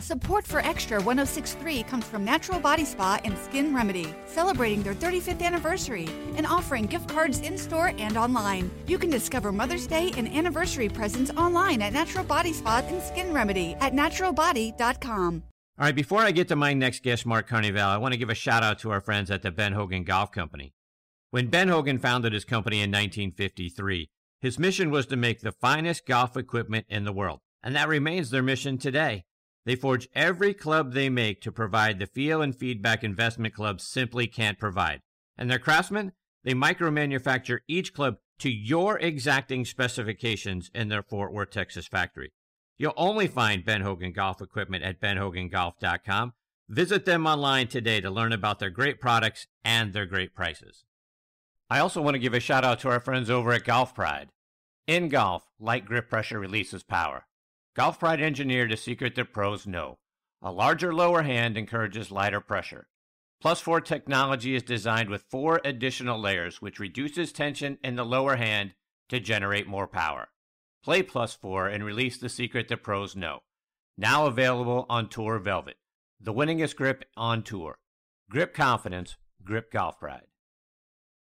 Support for Extra 106.3 comes from Natural Body Spa and Skin Remedy, celebrating their 35th anniversary and offering gift cards in-store and online. You can discover Mother's Day and anniversary presents online at Natural Body Spa and Skin Remedy at naturalbody.com. All right, before I get to my next guest, Mark Carnevale, I want to give a shout-out to our friends at the Ben Hogan Golf Company. When Ben Hogan founded his company in 1953, his mission was to make the finest golf equipment in the world, and that remains their mission today. They forge every club they make to provide the feel and feedback investment clubs simply can't provide. And their craftsmen, they micro-manufacture each club to your exacting specifications in their Fort Worth, Texas factory. You'll only find Ben Hogan Golf Equipment at benhogangolf.com. Visit them online today to learn about their great products and their great prices. I also want to give a shout out to our friends over at Golf Pride. In golf, light grip pressure releases power. Golf Pride engineered a secret that pros know. A larger lower hand encourages lighter pressure. Plus 4 technology is designed with 4 additional layers, which reduces tension in the lower hand to generate more power. Play Plus 4 and release the secret that pros know. Now available on Tour Velvet, the winningest grip on tour. Grip confidence, grip Golf Pride.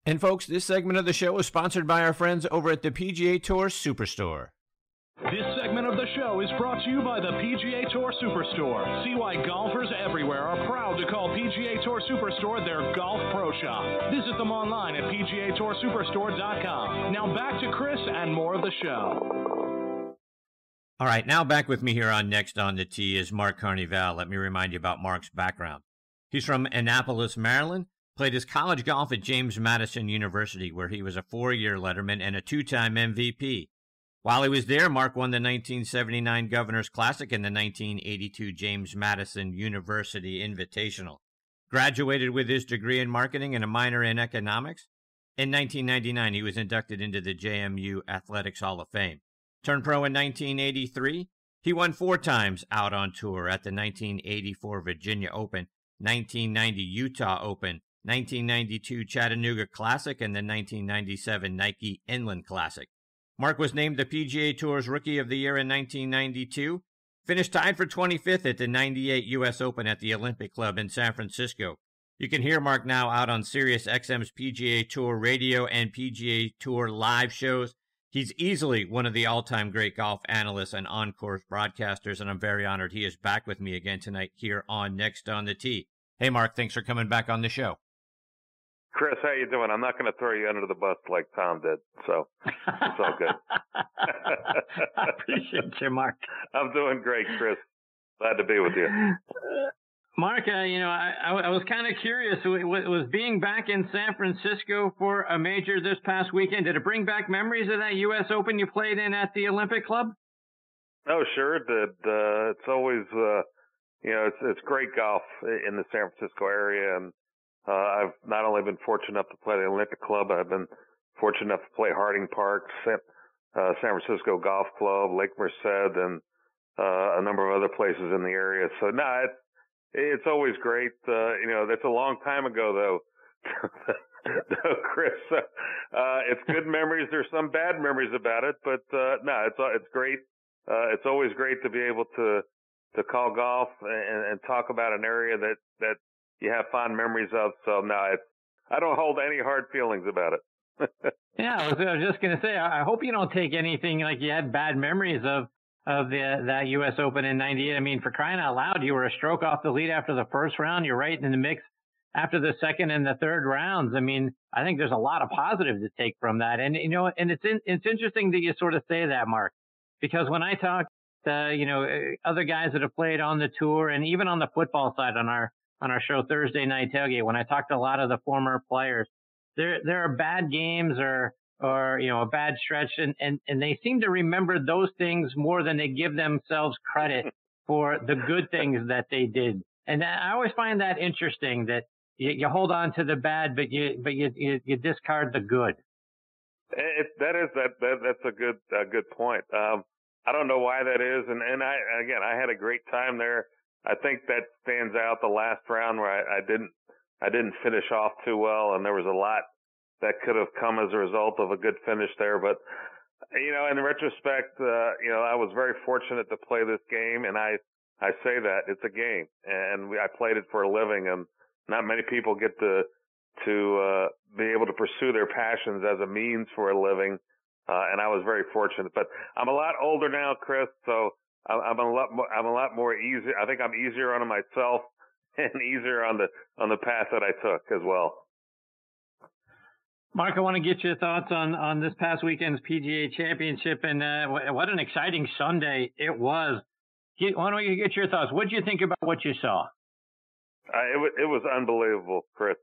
And folks, this segment of the show is sponsored by our friends over at the PGA Tour Superstore. This segment of the show is brought to you by the PGA Tour Superstore. See why golfers everywhere are proud to call PGA Tour Superstore their golf pro shop. Visit them online at pgatoursuperstore.com. Now back to Chris and more of the show. All right, now back with me here on Next on the Tee is Mark Carnevale. Let me remind you about Mark's background. He's from Annapolis, Maryland, played his college golf at James Madison University, where he was a 4-year letterman and a 2-time MVP. While he was there, Mark won the 1979 Governor's Classic and the 1982 James Madison University Invitational. Graduated with his degree in marketing and a minor in economics. In 1999, he was inducted into the JMU Athletics Hall of Fame. Turned pro in 1983. He won 4 times out on tour at the 1984 Virginia Open, 1990 Utah Open, 1992 Chattanooga Classic, and the 1997 Nike Inland Classic. Mark was named the PGA Tour's Rookie of the Year in 1992, finished tied for 25th at the 98 U.S. Open at the Olympic Club in San Francisco. You can hear Mark now out on Sirius XM's PGA Tour radio and PGA Tour live shows. He's easily one of the all-time great golf analysts and on-course broadcasters, and I'm very honored he is back with me again tonight here on Next on the Tee. Hey, Mark, thanks for coming back on the show. Chris, how you doing? I'm not going to throw you under the bus like Tom did, so it's all good. I appreciate you, Mark. I'm doing great, Chris. Glad to be with you. Mark, I was kind of curious. Was being back in San Francisco for a major this past weekend, did it bring back memories of that U.S. Open you played in at the Olympic Club? Oh, sure it did. It's always, it's great golf in the San Francisco area, and I've not only been fortunate enough to play the Olympic Club, I've been fortunate enough to play Harding Park, San Francisco Golf Club, Lake Merced, and a number of other places in the area. So, it's always great. That's a long time ago, though, Chris. It's good memories. There's some bad memories about it, but it's great. It's always great to be able to call golf and talk about an area that you have fond memories of, so I don't hold any hard feelings about it. Yeah, I was just going to say, I hope you don't take anything like you had bad memories of that U.S. Open in 98. I mean, for crying out loud, you were a stroke off the lead after the first round. You're right in the mix after the second and the third rounds. I mean, I think there's a lot of positives to take from that. And, it's interesting that you sort of say that, Mark, because when I talk to, other guys that have played on the tour and even on the football side on our show Thursday Night Tailgate, when I talked to a lot of the former players, there are bad games or a bad stretch, and they seem to remember those things more than they give themselves credit for the good things that they did. And I always find that interesting that you hold on to the bad, but you discard the good. That's a good point. I don't know why that is, and I had a great time there. I think that stands out the last round where I didn't finish off too well, and there was a lot that could have come as a result of a good finish there. But, in retrospect, I was very fortunate to play this game, and I I say that it's a game, and I played it for a living, and not many people get to be able to pursue their passions as a means for a living. And I was very fortunate, but I'm a lot older now, Chris. So I'm a lot more easy. I think I'm easier on myself and easier on the path that I took as well. Mark, I want to get your thoughts on this past weekend's PGA Championship, and what an exciting Sunday it was. Why don't you get your thoughts? What did you think about what you saw? It was unbelievable, Chris.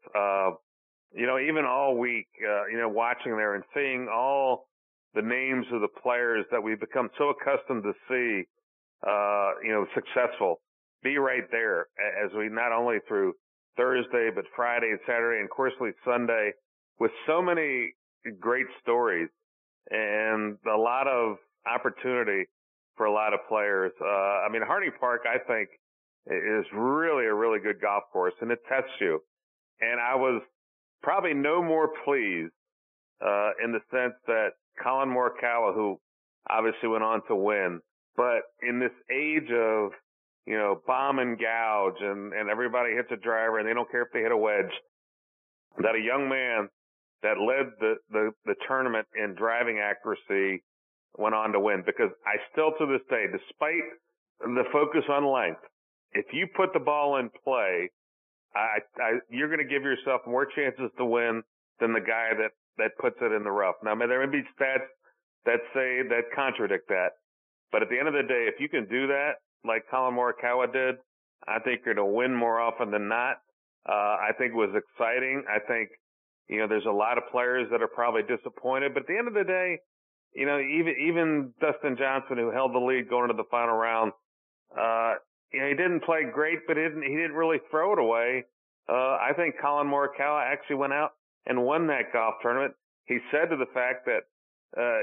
Even all week, watching there and seeing all the names of the players that we've become so accustomed to see, successful, be right there as we not only through Thursday, but Friday and Saturday and, of course, Sunday, with so many great stories and a lot of opportunity for a lot of players. Harding Park, I think, is really a really good golf course, and it tests you. And I was probably no more pleased in the sense that Colin Morikawa, who obviously went on to win, but in this age of, bomb and gouge and everybody hits a driver and they don't care if they hit a wedge, that a young man that led the tournament in driving accuracy went on to win. Because I still to this day, despite the focus on length, if you put the ball in play, you're going to give yourself more chances to win than the guy that puts it in the rough. Now, there may be stats that contradict that. But at the end of the day, if you can do that, like Colin Morikawa did, I think you're going to win more often than not. I think it was exciting. I think, there's a lot of players that are probably disappointed. But at the end of the day, even Dustin Johnson, who held the lead going into the final round, he didn't play great, but he didn't really throw it away. I think Colin Morikawa actually went out and won that golf tournament. He said to the fact that,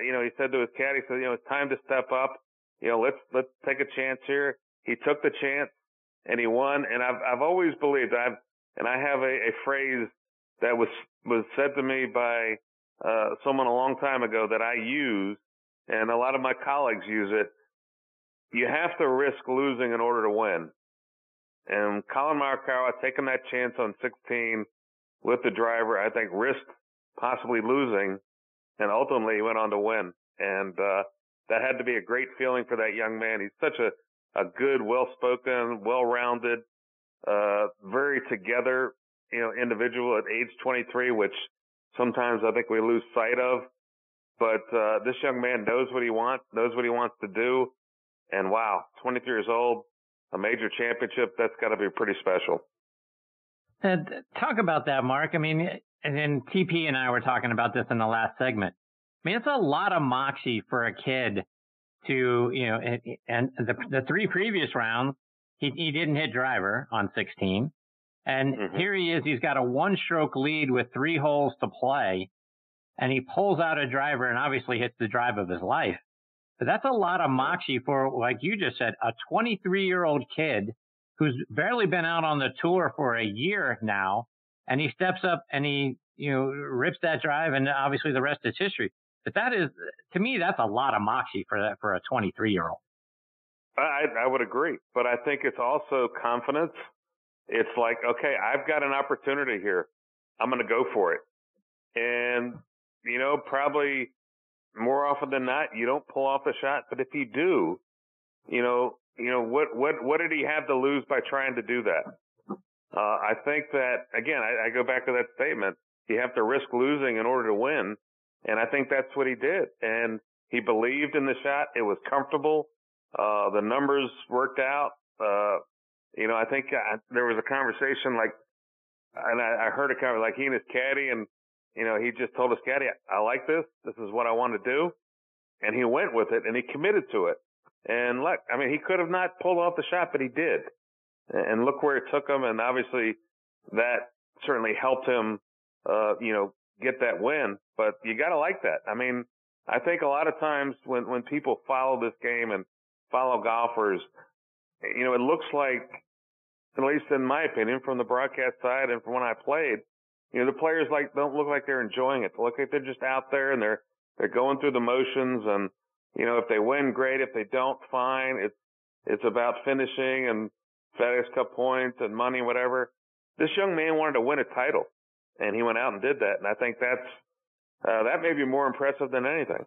he said to his caddy, so, it's time to step up. Let's take a chance here. He took the chance and he won. And I've always believed I have a phrase that was said to me by someone a long time ago that I use, and a lot of my colleagues use it. You have to risk losing in order to win. And Colin Morikawa taking that chance on 16 with the driver, I think, risked possibly losing, and ultimately he went on to win. And that had to be a great feeling for that young man. He's such a good, well-spoken, well-rounded, very together, individual at age 23, which sometimes I think we lose sight of. But this young man knows what he wants to do. And wow, 23 years old, a major championship, that's got to be pretty special. Talk about that, Mark. And TP and I were talking about this in the last segment. It's a lot of moxie for a kid to, and the three previous rounds, he didn't hit driver on 16. And here he is. He's got a one-stroke lead with three holes to play, and he pulls out a driver and obviously hits the drive of his life. But that's a lot of moxie for, like you just said, a 23-year-old kid who's barely been out on the tour for a year now, and he steps up and he rips that drive, and obviously the rest is history. But that is, to me, that's a lot of moxie for a 23-year-old. I would agree, but I think it's also confidence. It's like, okay, I've got an opportunity here. I'm going to go for it. And, probably more often than not, you don't pull off the shot. But if you do, what did he have to lose by trying to do that? I think that, again, I go back to that statement. You have to risk losing in order to win. And I think that's what he did. And he believed in the shot. It was comfortable. The numbers worked out. I think there was a conversation I heard a conversation he and his caddy, and, he just told his caddy, I like this. This is what I want to do. And he went with it and he committed to it. And look, he could have not pulled off the shot, but he did. And look where it took him. And obviously that certainly helped him, get that win. But you got to like that. I think a lot of times when people follow this game and follow golfers, it looks like, at least in my opinion, from the broadcast side and from when I played, the players don't look like they're enjoying it. They look like they're just out there and they're going through the motions. And if they win, great. If they don't, fine. It's It's about finishing and FedEx Cup points and money, whatever. This young man wanted to win a title, and he went out and did that. And I think that's that may be more impressive than anything.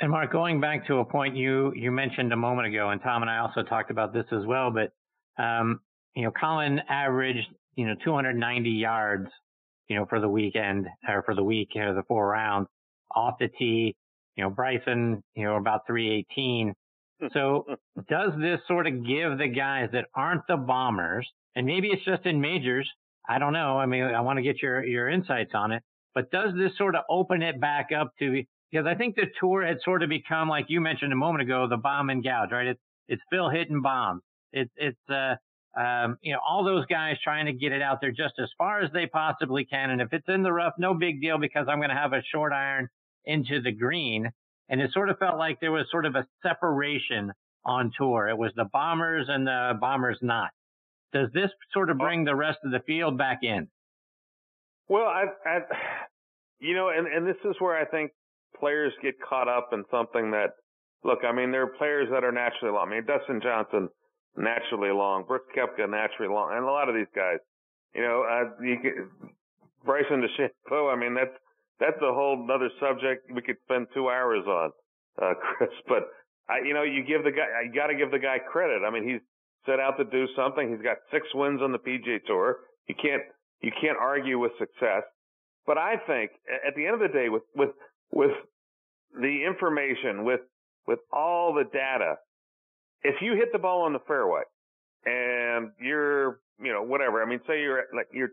And Mark, going back to a point you mentioned a moment ago, and Tom and I also talked about this as well, but Colin averaged 290 yards for the weekend or for the week, the four rounds off the tee. Bryson, about 318. So does this sort of give the guys that aren't the bombers, and maybe it's just in majors, I don't know. I mean, I want to get your insights on it, but does this sort of open it back up to, because I think the tour had sort of become, like you mentioned a moment ago, the bomb and gouge, right? It's Phil hitting bombs. It's all those guys trying to get it out there just as far as they possibly can. And if it's in the rough, no big deal, because I'm going to have a short iron into the green. And it sort of felt like there was sort of a separation on tour. It was the bombers and the bombers not. Does this sort of bring the rest of the field back in? Well, and this is where I think players get caught up in something that, look, I mean, there are players that are naturally long. I mean, Dustin Johnson, naturally long. Brooks Koepka, naturally long. And a lot of these guys, Bryson DeChambeau, I mean, that's a whole other subject we could spend 2 hours on, Chris. But you got to give the guy credit. I mean, he's set out to do something. He's got 6 wins on the PGA Tour. You can't argue with success. But I think at the end of the day, with the information, with all the data, if you hit the ball on the fairway and you're, whatever, I mean, say you're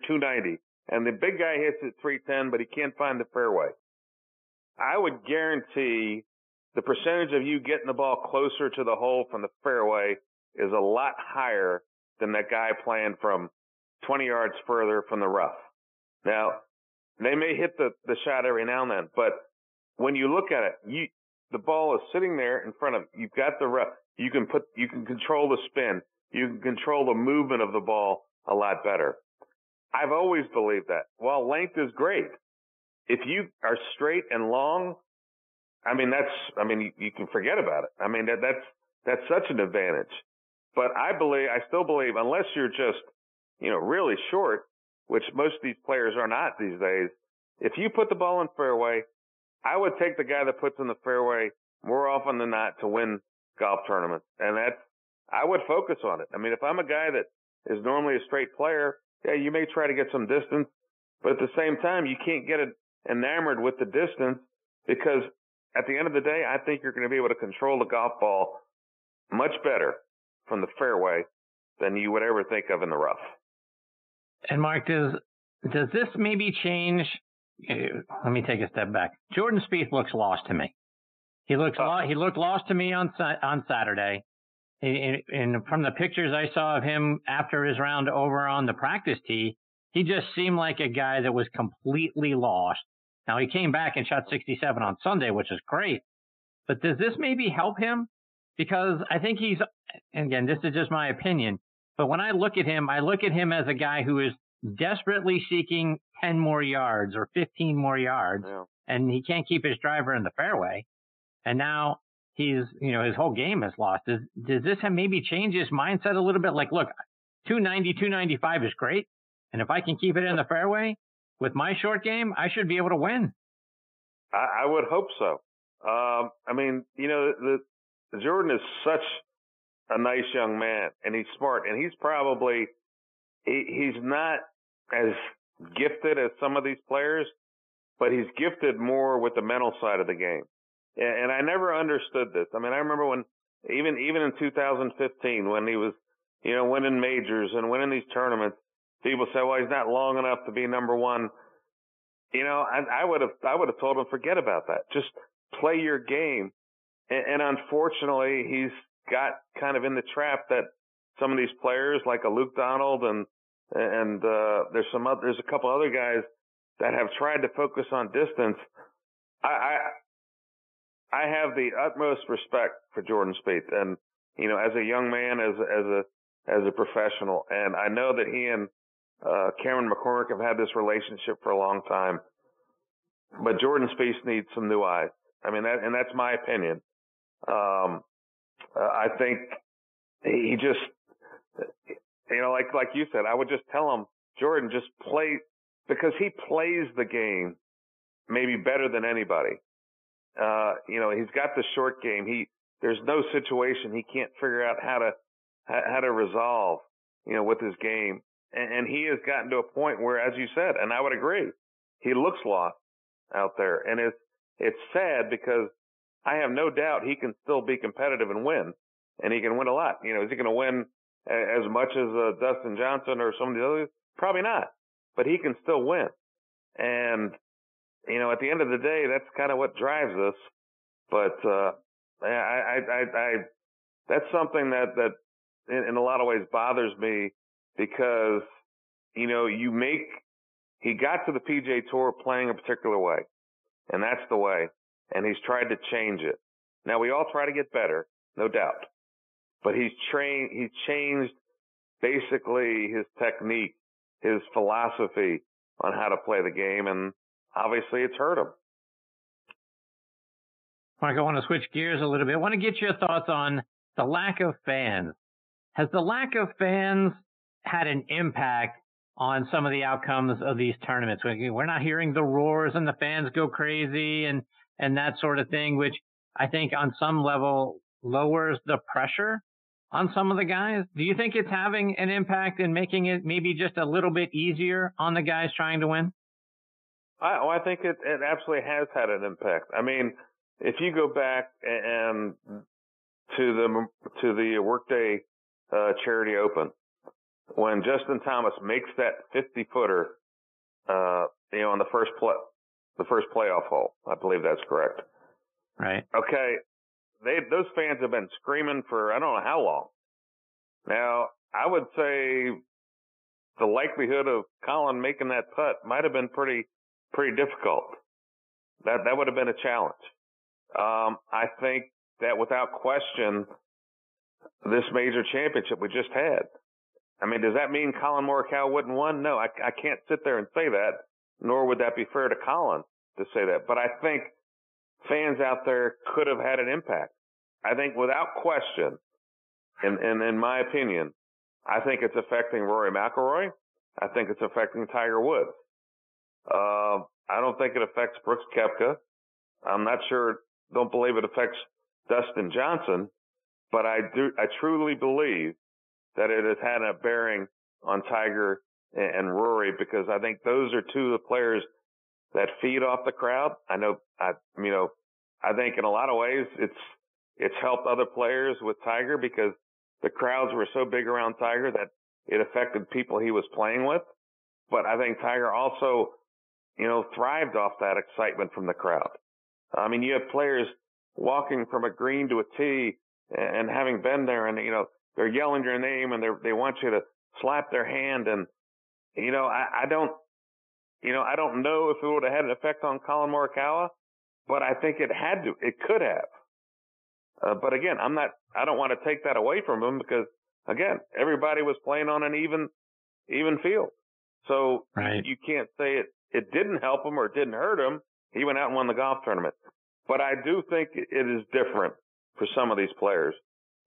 290. And the big guy hits at 310, but he can't find the fairway. I would guarantee the percentage of you getting the ball closer to the hole from the fairway is a lot higher than that guy playing from 20 yards further from the rough. Now, they may hit the shot every now and then, but when you look at it, the ball is sitting there in front of you. You've got the rough. You can control the spin. You can control the movement of the ball a lot better. I've always believed that. Well, length is great. If you are straight and long, you can forget about it. I mean, that's such an advantage. But I still believe, unless you're just, really short, which most of these players are not these days, if you put the ball in fairway, I would take the guy that puts in the fairway more often than not to win golf tournaments. And I would focus on it. I mean, if I'm a guy that is normally a straight player, yeah, you may try to get some distance, but at the same time, you can't get enamored with the distance, because at the end of the day, I think you're going to be able to control the golf ball much better from the fairway than you would ever think of in the rough. And Mark, does this maybe change? Let me take a step back. Jordan Spieth looks lost to me. He looked lost to me on Saturday. And from the pictures I saw of him after his round over on the practice tee, he just seemed like a guy that was completely lost. Now, he came back and shot 67 on Sunday, which is great. But does this maybe help him? Because I think he's, and again, this is just my opinion, but when I look at him as a guy who is desperately seeking 10 more yards or 15 more yards, yeah, and he can't keep his driver in the fairway. And now he's, his whole game is lost. Does this have maybe change his mindset a little bit? Like, look, 290, 295 is great. And if I can keep it in the fairway with my short game, I should be able to win. I would hope so. Jordan is such a nice young man, and he's smart, and he's probably, he's not as gifted as some of these players, but he's gifted more with the mental side of the game. And I never understood this. I mean, I remember when, even in 2015, when he was, winning majors and winning these tournaments, people said, well, he's not long enough to be number one. I would have told him, forget about that. Just play your game. And unfortunately, he's got kind of in the trap that some of these players, like a Luke Donald and there's a couple other guys that have tried to focus on distance. I have the utmost respect for Jordan Spieth, and as a young man, as a professional, and I know that he and Cameron McCormick have had this relationship for a long time. But Jordan Spieth needs some new eyes. I mean, that's my opinion. I think he just, you know, like you said, I would just tell him, Jordan, just play, because he plays the game maybe better than anybody. You know, he's got the short game. There's no situation he can't figure out how to resolve, you know, with his game. And he has gotten to a point where, as you said, and I would agree, he looks lost out there. And it's sad, because I have no doubt he can still be competitive and win. And he can win a lot. You know, is he going to win as much as Dustin Johnson or some of the others? Probably not. But he can still win. And, you know, at the end of the day, that's kind of what drives us. But I that's something that in a lot of ways bothers me, because, you know, he got to the PGA Tour playing a particular way, and that's the way, and he's tried to change it. Now, we all try to get better, no doubt, but he changed basically his technique, his philosophy on how to play the game, and obviously it's hurt him. Mark, I want to switch gears a little bit. I want to get your thoughts on the lack of fans. Has the lack of fans had an impact on some of the outcomes of these tournaments? We're not hearing the roars and the fans go crazy and that sort of thing, which I think on some level lowers the pressure on some of the guys. Do you think it's having an impact in making it maybe just a little bit easier on the guys trying to win? I think it absolutely has had an impact. I mean, if you go back and to the Workday Charity Open, when Justin Thomas makes that 50-footer, you know, on the first playoff hole, I believe that's correct. Right. Okay. Those fans have been screaming for I don't know how long. Now, I would say the likelihood of Colin making that putt might have been pretty difficult. That would have been a challenge. I think that without question, this major championship we just had, I mean, does that mean Colin Morikawa wouldn't win? No, I can't sit there and say that, nor would that be fair to Colin to say that. But I think fans out there could have had an impact. I think without question, and in my opinion, I think it's affecting Rory McIlroy. I think it's affecting Tiger Woods. I don't think it affects Brooks Koepka. I'm not sure, don't believe it affects Dustin Johnson, but I truly believe that it has had a bearing on Tiger and Rory, because I think those are two of the players that feed off the crowd. I know, you know, I think in a lot of ways it's helped other players with Tiger, because the crowds were so big around Tiger that it affected people he was playing with. But I think Tiger also, you know, thrived off that excitement from the crowd. I mean, you have players walking from a green to a tee and having been there, and, you know, they're yelling your name and they want you to slap their hand. And, you know, I don't know if it would have had an effect on Colin Morikawa, but I think it had to, it could have. But again, I don't want to take that away from him, because again, everybody was playing on an even field. So right. You can't say it didn't help him or it didn't hurt him. He went out and won the golf tournament. But I do think it is different for some of these players.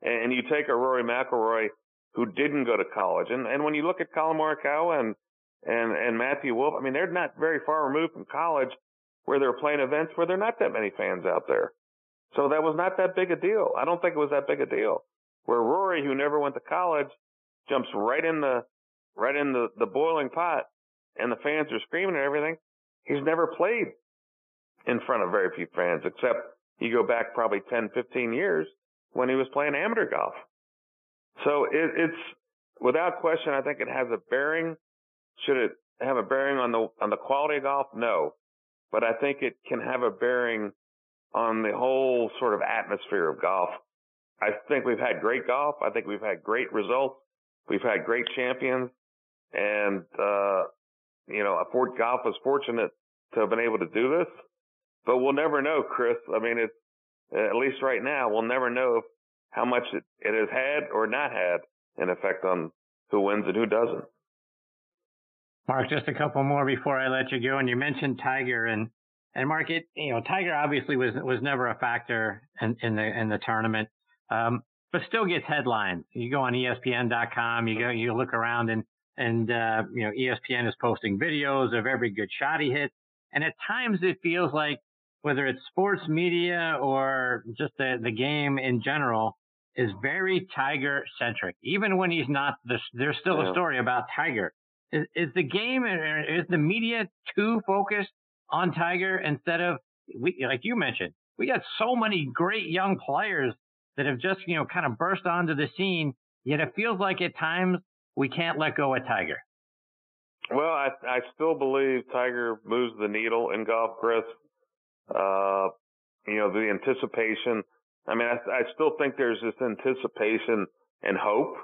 And you take a Rory McIlroy who didn't go to college. And when you look at Colin Morikawa and Matthew Wolf, I mean, they're not very far removed from college, where they're playing events where there are not that many fans out there. So that was not that big a deal. I don't think it was that big a deal. Where Rory, who never went to college, jumps right in the boiling pot, and the fans are screaming and everything. He's never played in front of very few fans, except you go back probably 10, 15 years when he was playing amateur golf. So it's without question, I think it has a bearing. Should it have a bearing on the quality of golf? No, but I think it can have a bearing on the whole sort of atmosphere of golf. I think we've had great golf. I think we've had great results. We've had great champions. And, you know, golf is fortunate to have been able to do this, but we'll never know, Chris. I mean, it's, at least right now, we'll never know how much it has had or not had an effect on who wins and who doesn't. Mark, just a couple more before I let you go. And you mentioned Tiger and Mark, you know, Tiger obviously was never a factor in the tournament. but still gets headlines. You go on ESPN.com, you look around and you know, ESPN is posting videos of every good shot he hits. And at times it feels like whether it's sports media or just the game in general is very Tiger centric. Even when he's not, there's still a story about Tiger. Is the game, or is the media too focused on Tiger instead of, like you mentioned, we got so many great young players that have just, you know, kind of burst onto the scene, yet it feels like at times we can't let go of Tiger. Well, I still believe Tiger moves the needle in golf, Chris. You know, the anticipation. I mean, I still think there's this anticipation and hope,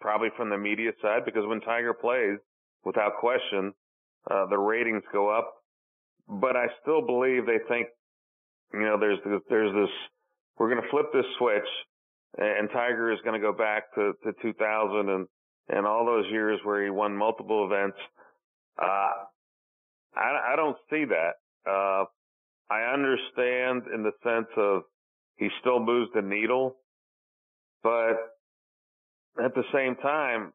probably from the media side, because when Tiger plays, without question, the ratings go up. But I still believe they think, you know, there's this, we're going to flip this switch and Tiger is going to go back to 2000 and all those years where he won multiple events. I don't see that. I understand in the sense of he still moves the needle, but at the same time,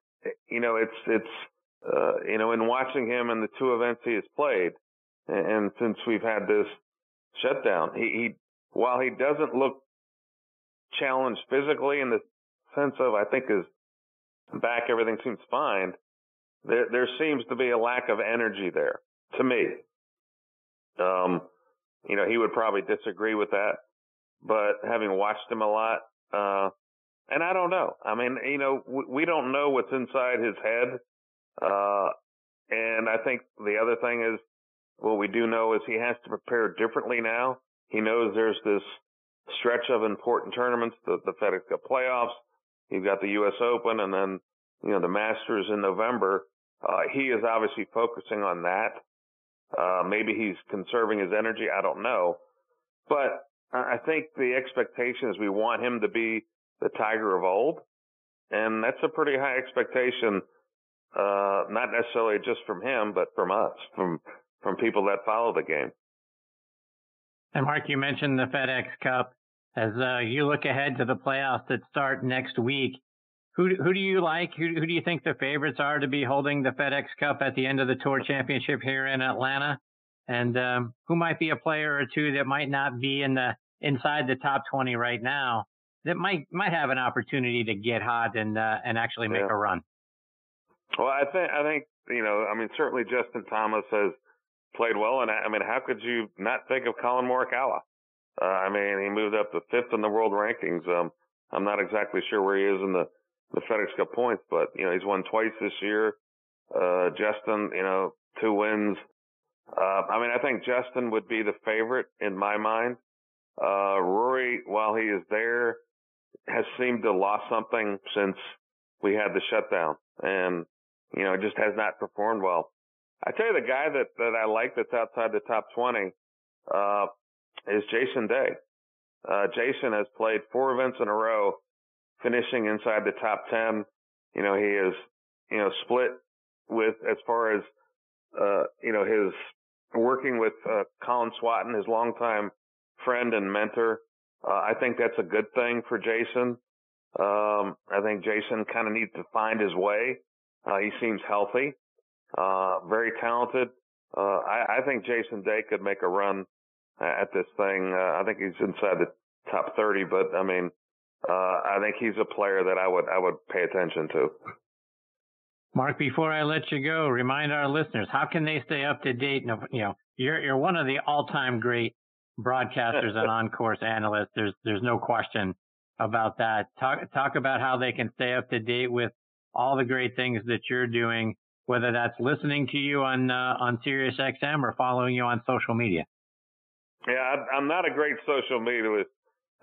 you know, it's you know, in watching him in the two events he has played, and since we've had this shutdown, he while he doesn't look challenged physically in the sense of, I think his back, everything seems fine, there seems to be a lack of energy there to me. You know, he would probably disagree with that, but having watched him a lot, and I don't know. I mean, you know, we don't know what's inside his head. And I think the other thing is, what we do know is he has to prepare differently now. He knows there's this stretch of important tournaments, the FedEx Cup playoffs. You've got the U.S. Open and then, you know, the Masters in November. He is obviously focusing on that. Maybe he's conserving his energy. I don't know. But I think the expectation is we want him to be the Tiger of old. And that's a pretty high expectation, not necessarily just from him, but from us, from people that follow the game. And Mark, you mentioned the FedEx Cup. As you look ahead to the playoffs that start next week, who do you like? Who do you think the favorites are to be holding the FedEx Cup at the end of the Tour Championship here in Atlanta? And who might be a player or two that might not be inside the top 20 right now that might have an opportunity to get hot and actually make a run? Well, I think you know, I mean, certainly Justin Thomas has played well, and I mean, how could you not think of Colin Morikawa? I mean, he moved up to fifth in the world rankings. I'm not exactly sure where he is in the FedEx Cup points, but, you know, he's won twice this year. Justin, you know, 2 wins. I mean, I think Justin would be the favorite in my mind. Rory, while he is there, has seemed to lost something since we had the shutdown and, you know, just has not performed well. I tell you, the guy that I like that's outside the top 20, is Jason Day. Jason has played 4 events in a row, finishing inside the top 10. You know, he is, you know, split with, as far as, you know, his working with, Colin Swatton, his longtime friend and mentor. I think that's a good thing for Jason. I think Jason kind of needs to find his way. He seems healthy, very talented. I think Jason Day could make a run at this thing. I think he's inside the top 30, but I mean, I think he's a player that I would pay attention to. Mark, before I let you go, remind our listeners, how can they stay up to date? You know, you're one of the all-time great broadcasters and on-course analysts. There's no question about that. Talk about how they can stay up to date with all the great things that you're doing, whether that's listening to you on SiriusXM or following you on social media. Yeah, I'm not a great social media.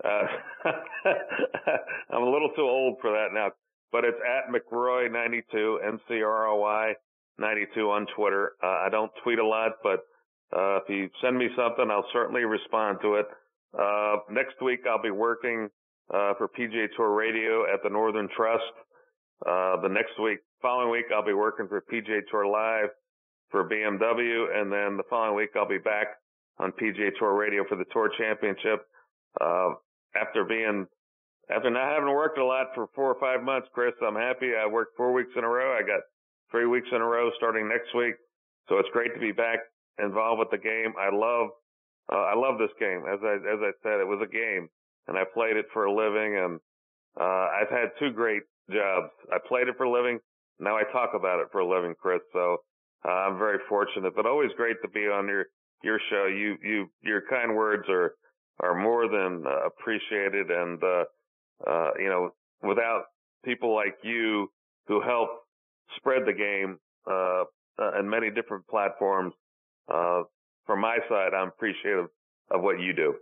I'm a little too old for that now, but it's at McRoy92, McRoy92 on Twitter. I don't tweet a lot, but if you send me something, I'll certainly respond to it. Next week, I'll be working for PGA Tour Radio at the Northern Trust. Following week, I'll be working for PGA Tour Live for BMW, and then the following week, I'll be back on PGA Tour Radio for the Tour Championship. After being After not having worked a lot for 4 or 5 months, Chris, I'm happy. I worked 4 weeks in a row. I got 3 weeks in a row starting next week. So it's great to be back involved with the game. I love this game. As I said, it was a game and I played it for a living, and I've had two great jobs. I played it for a living. Now I talk about it for a living, Chris. So I'm very fortunate, but always great to be on your show. Your kind words are more than appreciated. And, you know, without people like you who help spread the game, in many different platforms, from my side, I'm appreciative of what you do.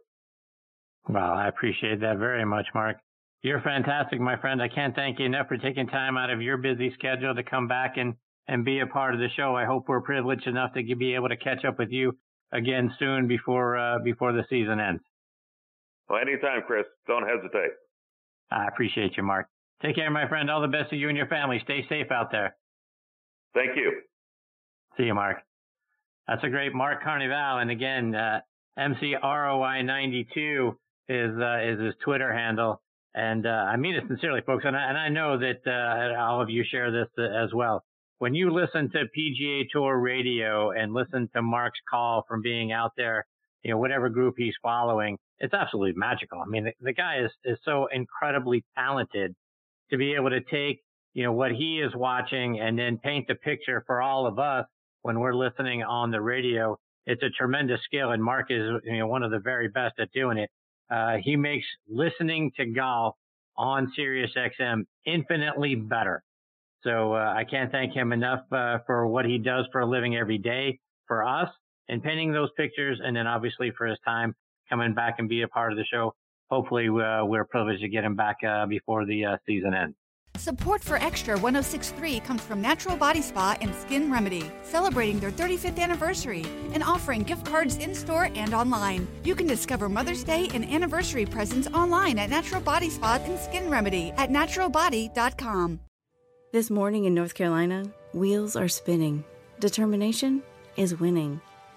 Well, I appreciate that very much, Mark. You're fantastic, my friend. I can't thank you enough for taking time out of your busy schedule to come back and be a part of the show. I hope we're privileged enough to be able to catch up with you again soon before the season ends. Well, anytime, Chris. Don't hesitate. I appreciate you, Mark. Take care, my friend. All the best to you and your family. Stay safe out there. Thank you. See you, Mark. That's a great Mark Carnevale. And again, MCROI92 is his Twitter handle. And I mean it sincerely, folks. And I know that all of you share this as well. When you listen to PGA Tour radio and listen to Mark's call from being out there, you know, whatever group he's following, it's absolutely magical. I mean, the guy is so incredibly talented to be able to take, you know, what he is watching and then paint the picture for all of us when we're listening on the radio. It's a tremendous skill, and Mark is, you know, one of the very best at doing it. He makes listening to golf on SiriusXM infinitely better. So I can't thank him enough for what he does for a living every day for us and painting those pictures, and then obviously for his time coming back and be a part of the show. Hopefully we're privileged to get him back before the season ends. Support for Extra 106.3 comes from Natural Body Spa and Skin Remedy, celebrating their 35th anniversary and offering gift cards in-store and online. You can discover Mother's Day and anniversary presents online at Natural Body Spa and Skin Remedy at naturalbody.com. This morning in North Carolina, wheels are spinning. Determination is winning.